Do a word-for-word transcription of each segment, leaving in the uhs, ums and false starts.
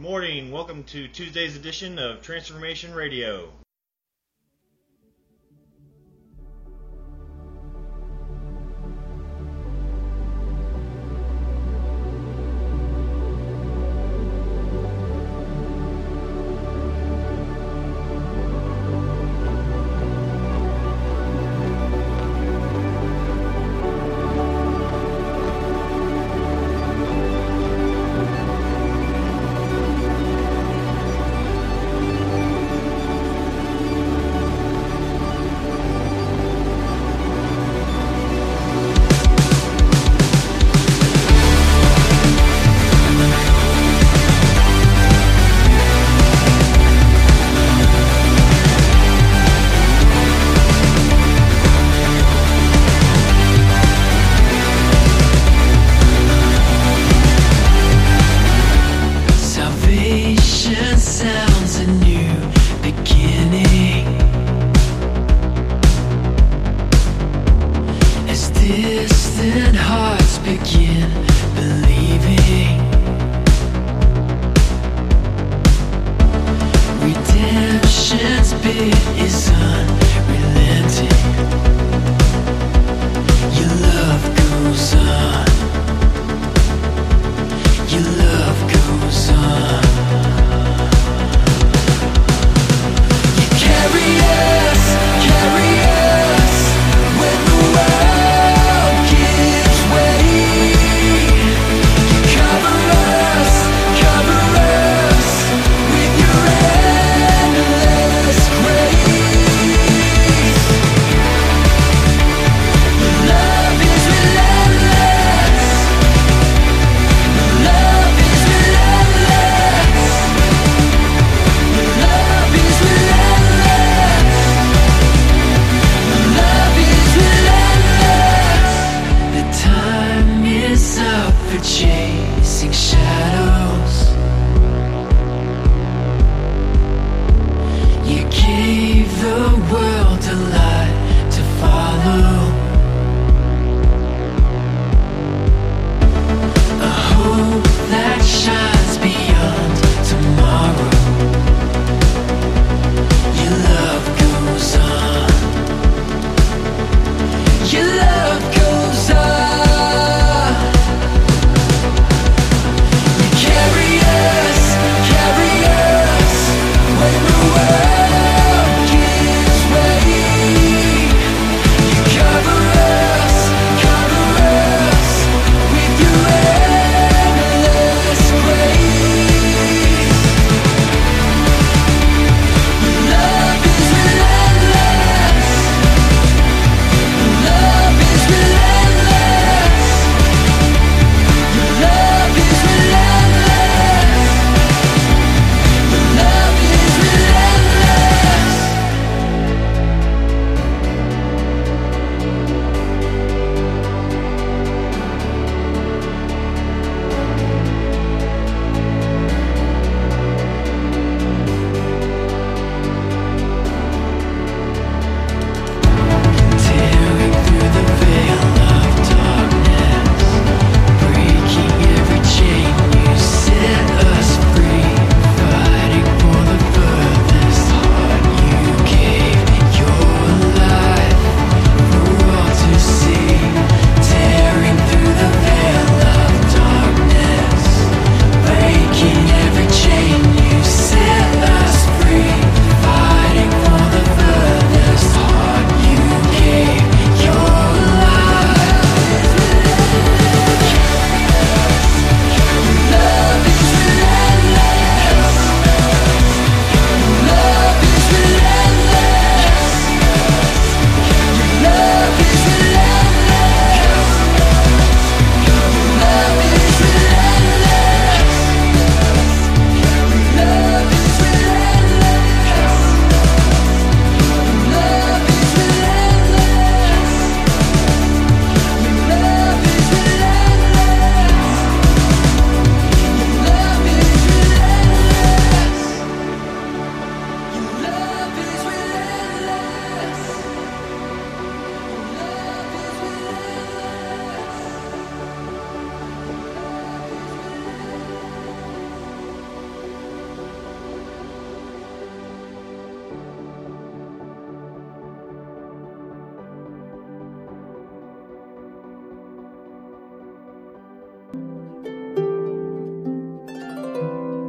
Good morning. Welcome to Tuesday's edition of Transformation Radio.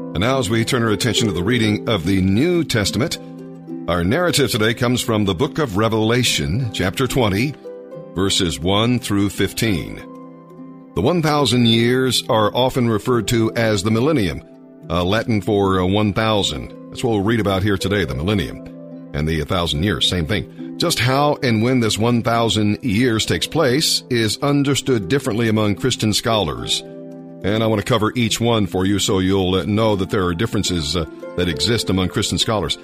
And now as we turn our attention to the reading of the New Testament, our narrative today comes from the book of Revelation, chapter twenty, verses one through fifteen. The one thousand years are often referred to as the millennium, uh, Latin for uh, one thousand. That's what we'll read about here today, the millennium. And the one thousand years, same thing. Just how and when this one thousand years takes place is understood differently among Christian scholars. And I want to cover each one for you so you'll uh, know that there are differences uh, that exist among Christian scholars.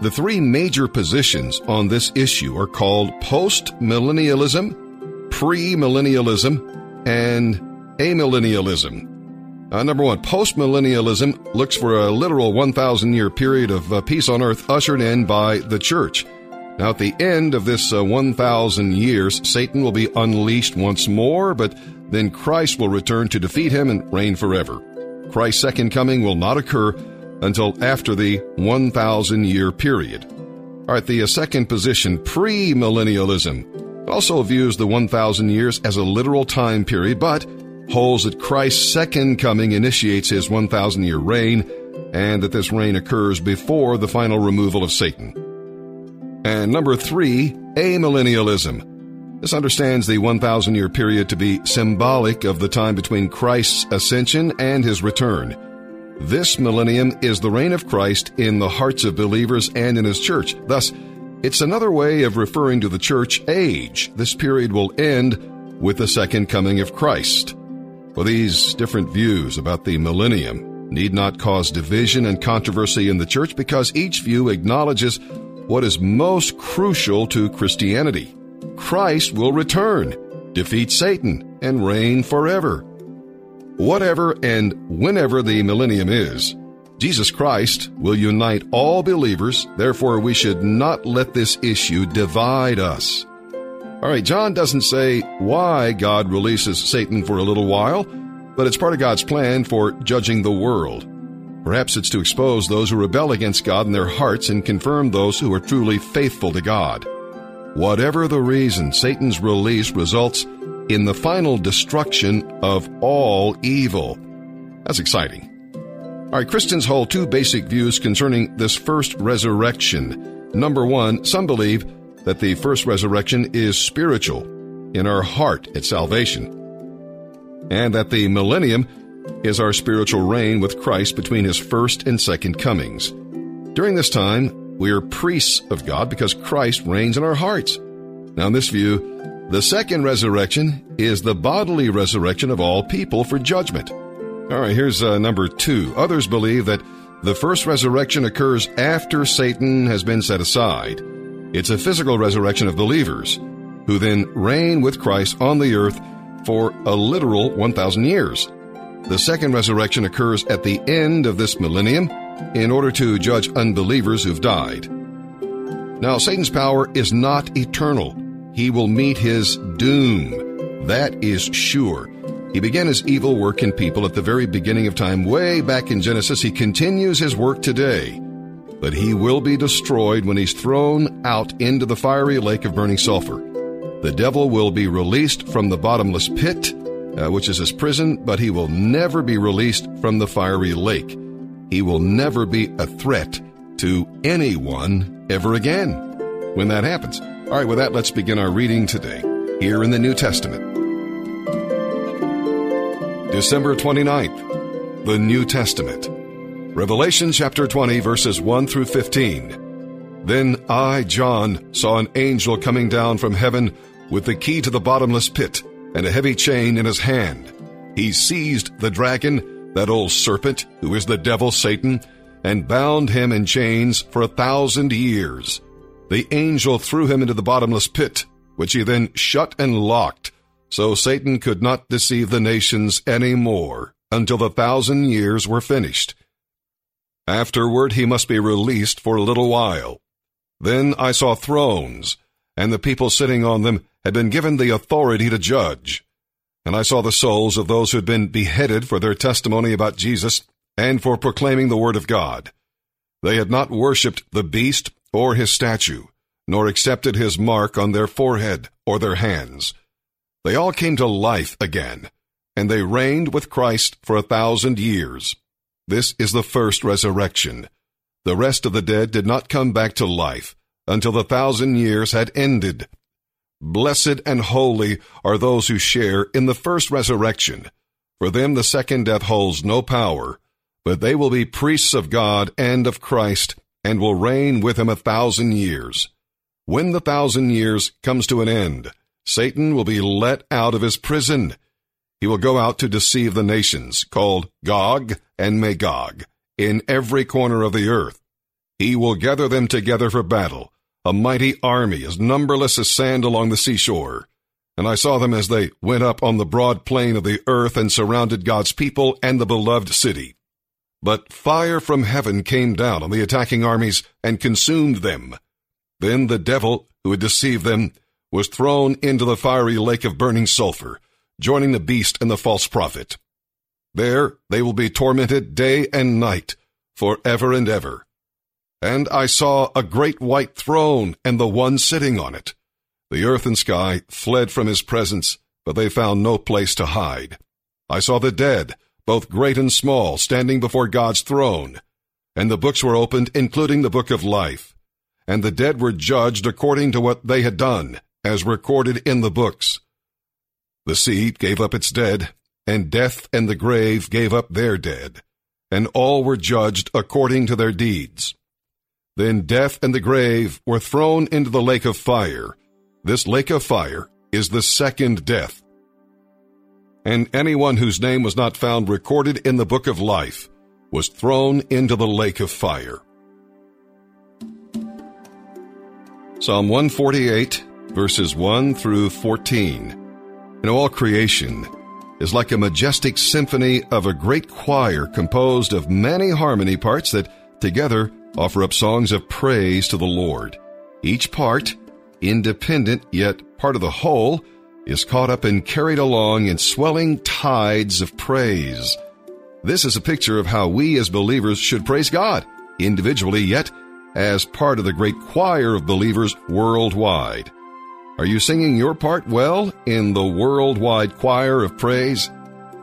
The three major positions on this issue are called post-millennialism, pre-millennialism, and amillennialism. Uh, number one, post-millennialism looks for a literal one thousand year period of uh, peace on earth ushered in by the church. Now, at the end of this uh, one thousand years, Satan will be unleashed once more, but then Christ will return to defeat him and reign forever. Christ's second coming will not occur until after the one thousand year period. All right, the uh, second position, pre-millennialism, also views the one thousand years as a literal time period, but holds that Christ's second coming initiates his one thousand year reign, and that this reign occurs before the final removal of Satan. And number three, amillennialism. This understands the one thousand year period to be symbolic of the time between Christ's ascension and his return. This millennium is the reign of Christ in the hearts of believers and in his church. Thus, it's another way of referring to the church age. This period will end with the second coming of Christ. Well, these different views about the millennium need not cause division and controversy in the church because each view acknowledges what is most crucial to Christianity. Christ will return, defeat Satan, and reign forever. Whatever and whenever the millennium is, Jesus Christ will unite all believers. Therefore, we should not let this issue divide us. All right, John doesn't say why God releases Satan for a little while, but it's part of God's plan for judging the world. Perhaps it's to expose those who rebel against God in their hearts and confirm those who are truly faithful to God. Whatever the reason, Satan's release results in the final destruction of all evil. That's exciting. All right, Christians hold two basic views concerning this first resurrection. Number one, some believe that the first resurrection is spiritual, in our heart at salvation, and that the millennium is our spiritual reign with Christ between his first and second comings. During this time, we are priests of God because Christ reigns in our hearts. Now, in this view, the second resurrection is the bodily resurrection of all people for judgment. All right, here's uh, number two. Others believe that the first resurrection occurs after Satan has been set aside. It's a physical resurrection of believers who then reign with Christ on the earth for a literal one thousand years. The second resurrection occurs at the end of this millennium, in order to judge unbelievers who've died. Now, Satan's power is not eternal. He will meet his doom. That is sure. He began his evil work in people at the very beginning of time, way back in Genesis. He continues his work today, but he will be destroyed when he's thrown out into the fiery lake of burning sulfur. The devil will be released from the bottomless pit, uh, which is his prison, but he will never be released from the fiery lake. He will never be a threat to anyone ever again when that happens. All right, with that, let's begin our reading today here in the New Testament. December twenty-ninth, the New Testament. Revelation chapter twenty, verses one through fifteen. Then I, John, saw an angel coming down from heaven with the key to the bottomless pit and a heavy chain in his hand. He seized the dragon, that old serpent, who is the devil Satan, and bound him in chains for a thousand years. The angel threw him into the bottomless pit, which he then shut and locked, so Satan could not deceive the nations any more until the thousand years were finished. Afterward he must be released for a little while. Then I saw thrones, and the people sitting on them had been given the authority to judge. And I saw the souls of those who had been beheaded for their testimony about Jesus and for proclaiming the word of God. They had not worshipped the beast or his statue, nor accepted his mark on their forehead or their hands. They all came to life again, and they reigned with Christ for a thousand years. This is the first resurrection. The rest of the dead did not come back to life until the thousand years had ended. Blessed and holy are those who share in the first resurrection. For them the second death holds no power, but they will be priests of God and of Christ, and will reign with him a thousand years. When the thousand years comes to an end, Satan will be let out of his prison. He will go out to deceive the nations, called Gog and Magog, in every corner of the earth. He will gather them together for battle, a mighty army as numberless as sand along the seashore. And I saw them as they went up on the broad plain of the earth and surrounded God's people and the beloved city. But fire from heaven came down on the attacking armies and consumed them. Then the devil, who had deceived them, was thrown into the fiery lake of burning sulfur, joining the beast and the false prophet. There they will be tormented day and night, forever and ever. And I saw a great white throne and the one sitting on it. The earth and sky fled from his presence, but they found no place to hide. I saw the dead, both great and small, standing before God's throne. And the books were opened, including the book of life. And the dead were judged according to what they had done, as recorded in the books. The sea gave up its dead, and death and the grave gave up their dead, and all were judged according to their deeds. Then death and the grave were thrown into the lake of fire. This lake of fire is the second death. And anyone whose name was not found recorded in the book of life was thrown into the lake of fire. Psalm one forty-eight, verses one through fourteen. You know, all creation is like a majestic symphony of a great choir composed of many harmony parts that together offer up songs of praise to the Lord. Each part, independent yet part of the whole, is caught up and carried along in swelling tides of praise. This is a picture of how we as believers should praise God, individually yet as part of the great choir of believers worldwide. Are you singing your part well in the worldwide choir of praise?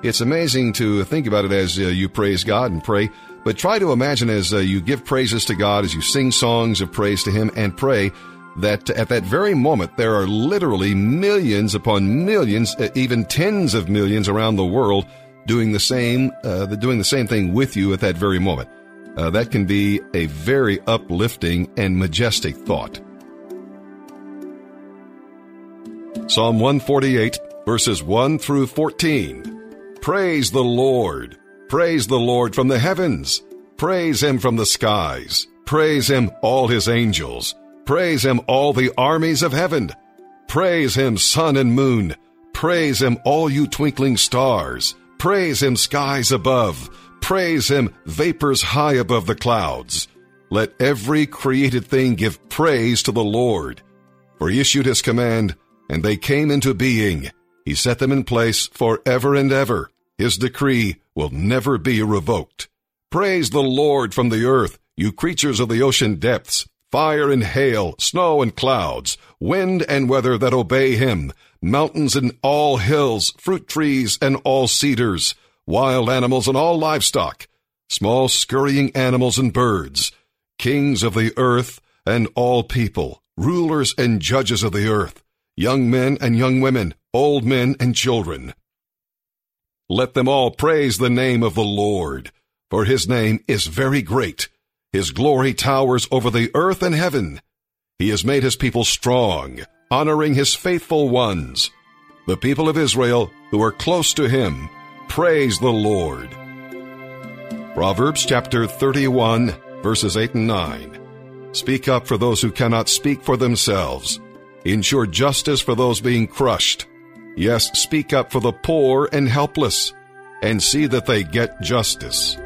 It's amazing to think about it as uh, you praise God and pray, but try to imagine as uh, you give praises to God, as you sing songs of praise to Him and pray, that at that very moment there are literally millions upon millions, even tens of millions around the world doing the same, uh, doing the same thing with you at that very moment. Uh, that can be a very uplifting and majestic thought. Psalm one forty-eight, verses one through fourteen. Praise the Lord. Praise the Lord from the heavens. Praise Him from the skies. Praise Him, all His angels. Praise Him, all the armies of heaven. Praise Him, sun and moon. Praise Him, all you twinkling stars. Praise Him, skies above. Praise Him, vapors high above the clouds. Let every created thing give praise to the Lord. For He issued His command, and they came into being. He set them in place forever and ever. His decree will never be revoked. Praise the Lord from the earth, you creatures of the ocean depths. Fire and hail, snow and clouds, wind and weather that obey Him, mountains and all hills, fruit trees and all cedars, wild animals and all livestock, small scurrying animals and birds, kings of the earth and all people, rulers and judges of the earth, young men and young women, old men and children. Let them all praise the name of the Lord, for His name is very great. His glory towers over the earth and heaven. He has made His people strong, honoring His faithful ones. The people of Israel who are close to Him, praise the Lord. Proverbs chapter thirty-one, verses eight and nine. Speak up for those who cannot speak for themselves. Ensure justice for those being crushed. Yes, speak up for the poor and helpless, and see that they get justice.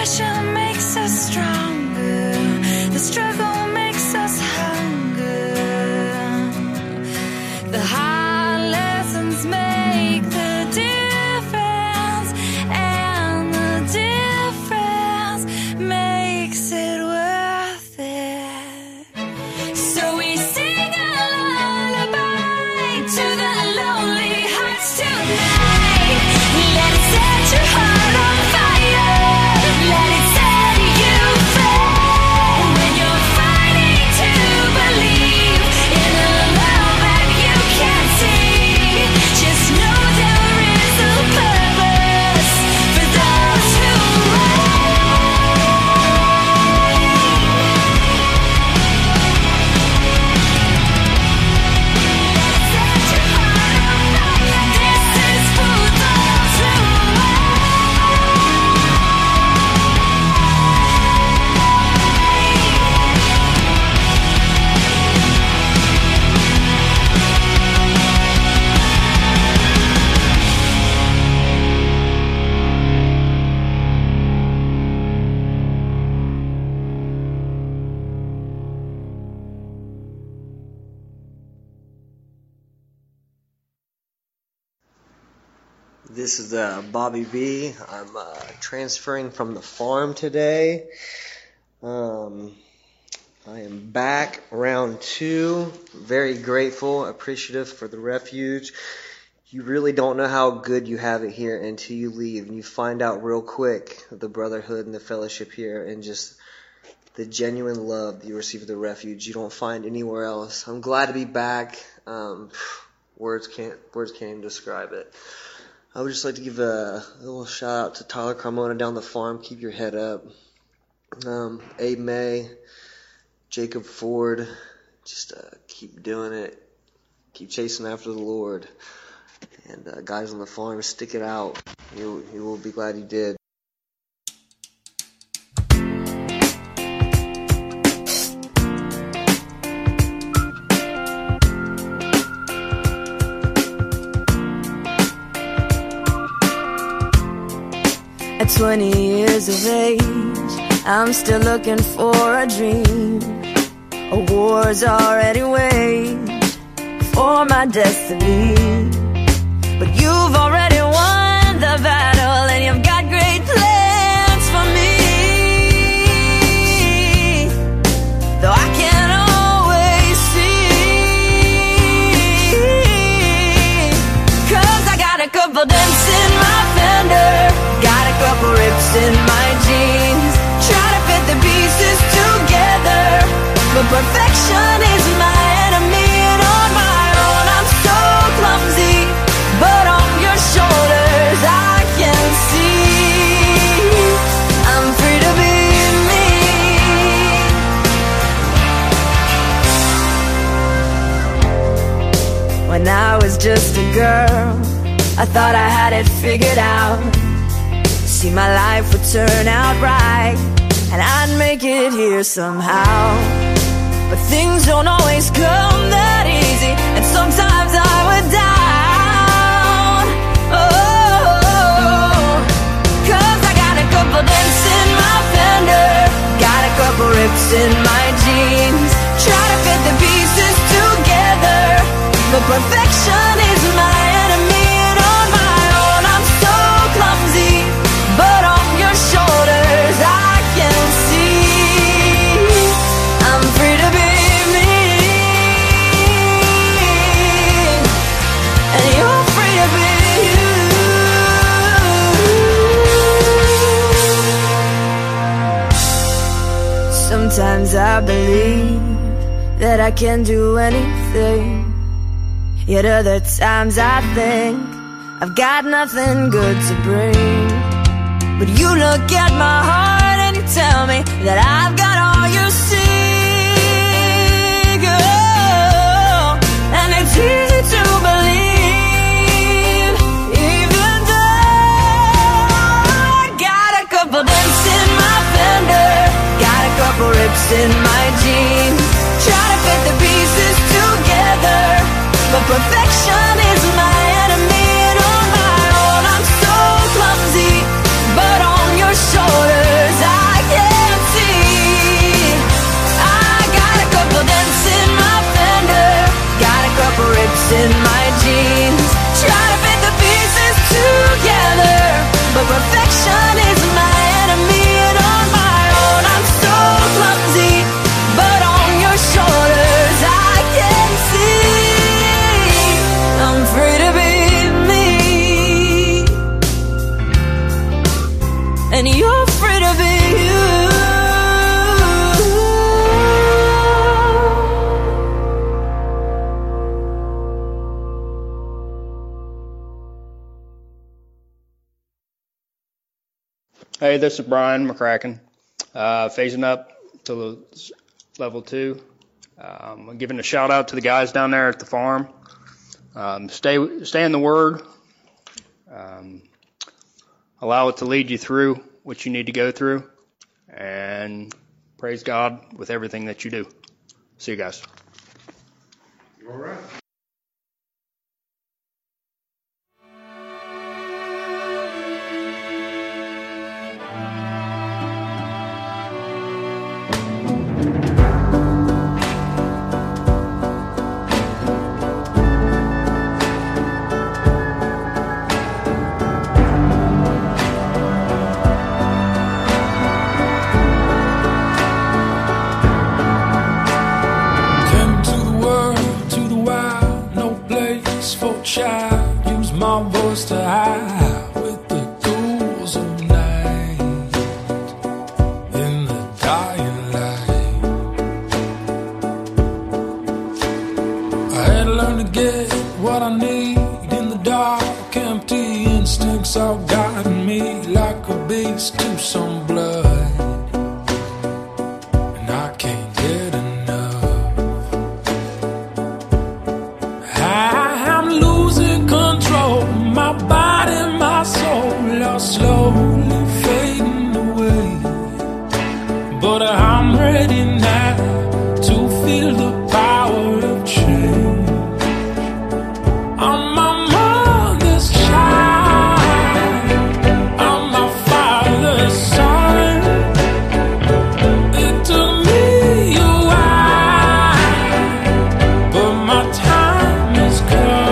pressure makes us stronger. The struggle makes us hunger. The hard lessons make the difference, and the difference makes it worth it. So we sing a lullaby to the lonely hearts tonight. Let it set your heart on fire. Let it set you free. When you're fighting to believe in a love that you can't see, just know there is a purpose for those who wait. Set your heart on fire. This is for those who wait. This is uh, Bobby B. I'm uh, transferring from the farm today. Um, I am back round two. Very grateful, appreciative for the refuge. You really don't know how good you have it here until you leave, and you find out real quick the brotherhood and the fellowship here, and just the genuine love that you receive at the refuge. You don't find anywhere else. I'm glad to be back. Um, words can't words can't even describe it. I would just like to give a, a little shout out to Tyler Carmona down the farm. Keep your head up. Um, Abe May, Jacob Ford, just uh, keep doing it. Keep chasing after the Lord. And uh, guys on the farm, stick it out. You, you will be glad you did. twenty years of age, I'm still looking for a dream. A war's already waged for my destiny. But you've already won the battle, and you've got great plans for me. Though I can't always see, 'cause I got a couple dents in my fender, couple rips in my jeans, try to fit the pieces together, but perfection is my enemy, and on my own I'm so clumsy, but on your shoulders I can see I'm free to be me. When I was just a girl, I thought I had it figured out. See, my life would turn out right, and I'd make it here somehow. But things don't always come that easy, and sometimes I would doubt. Oh, 'cause I got a couple dents in my fender, got a couple rips in my jeans, try to fit the pieces together, but perfection is my enemy, and on my own I'm so clumsy, but on your shoulders I can see I'm free to be me, and you're free to be you. Sometimes I believe that I can do anything, yet other times I think I've got nothing good to bring. But you look at my heart and you tell me that I've got all you seek. Oh, and it's easy to believe, even though I got a couple dents in my fender, got a couple rips in my jeans, try to fit the pieces together, but perfection is my enemy, and on my own I'm so clumsy, but on your shoulders and you're afraid of being you. Hey, this is Brian McCracken, uh, phasing up to level two. Um, I'm giving a shout out to the guys down there at the farm. Um, stay, stay in the Word. Um, allow it to lead you through what you need to go through, and praise God with everything that you do. See you guys. All right. Child, use my voice to hide with the ghouls of night in the dying light. I had to learn to get what I need in the dark, empty instincts all guiding me like a beast to some blood. And I can't get enough. I my body, my soul are slowly fading away, but I'm ready now to feel the power of change. I'm my mother's child, I'm my father's son. It took me a while, but my time has come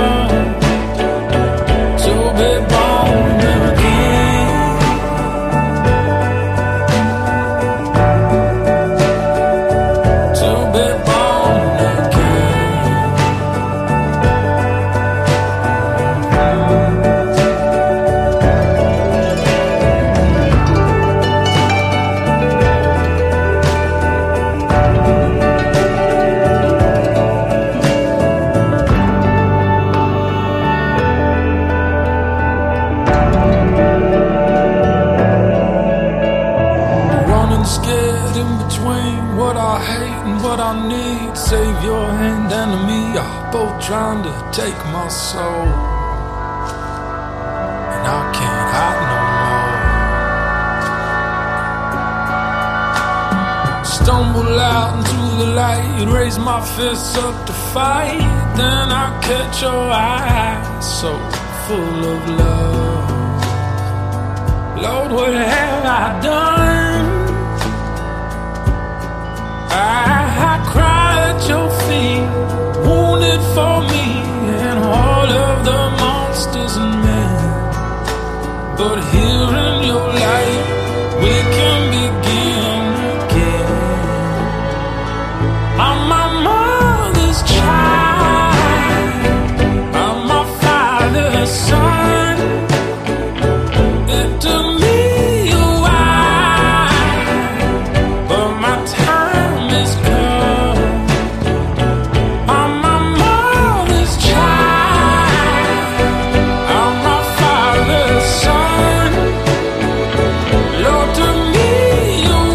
trying to take my soul, and I can't hide no more. Stumble out into the light, raise my fists up to fight, then I catch your eyes so full of love. Lord, what have I done? I, I cry at your feet, wounded for me and all of the monsters and men. But here in your light, we can begin again. I'm my mother's child, I'm my father's son. It took me a while, but my time is come. Lord, to me you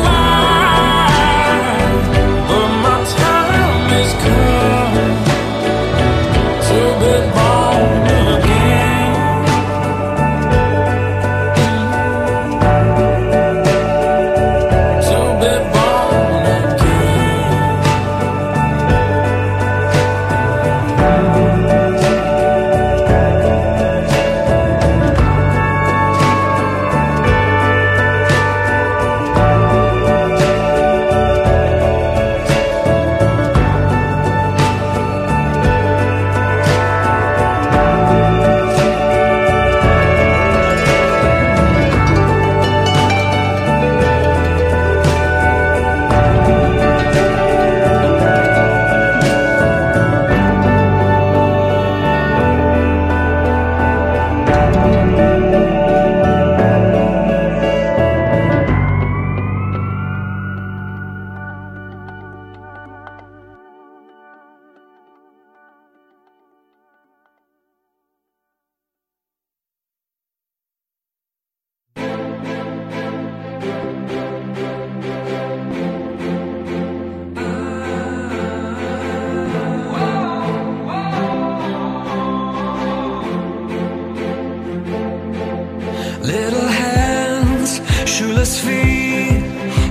Little hands, shoeless feet,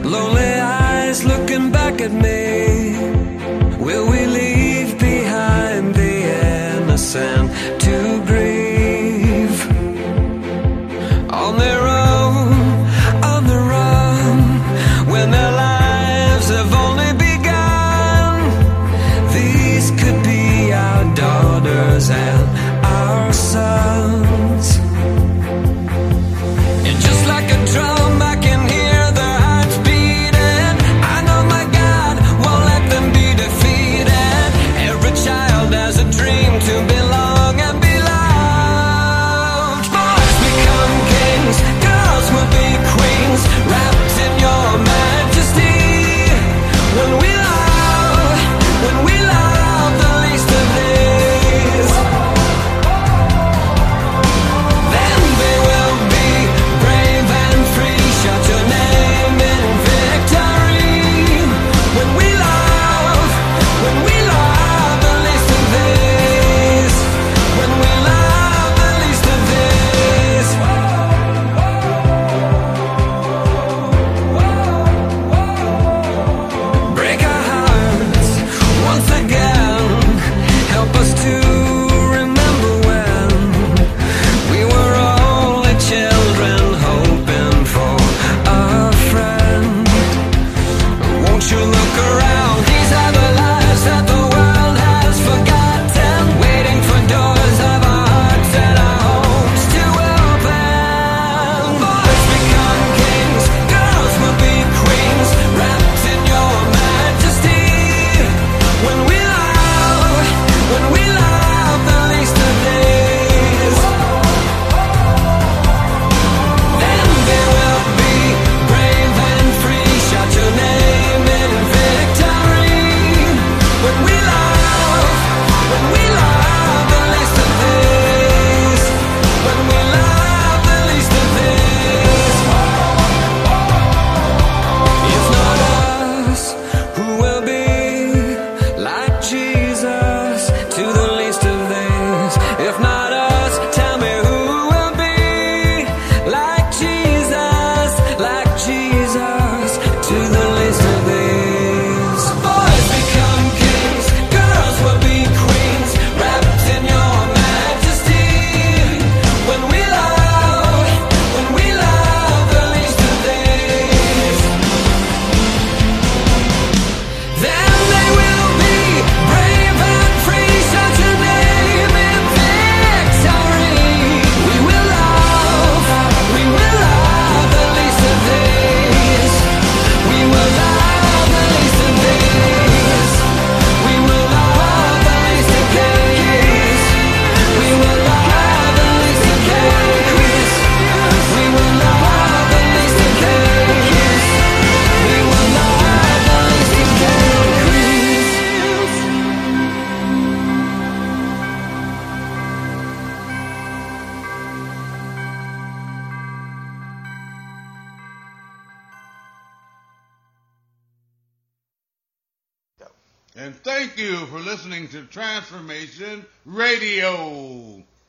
lonely eyes looking back at me. Will we leave behind the innocent to grieve? On their own, on the run, when their lives have only begun. These could be our daughters and our sons. And thank you for listening to Transformation Radio.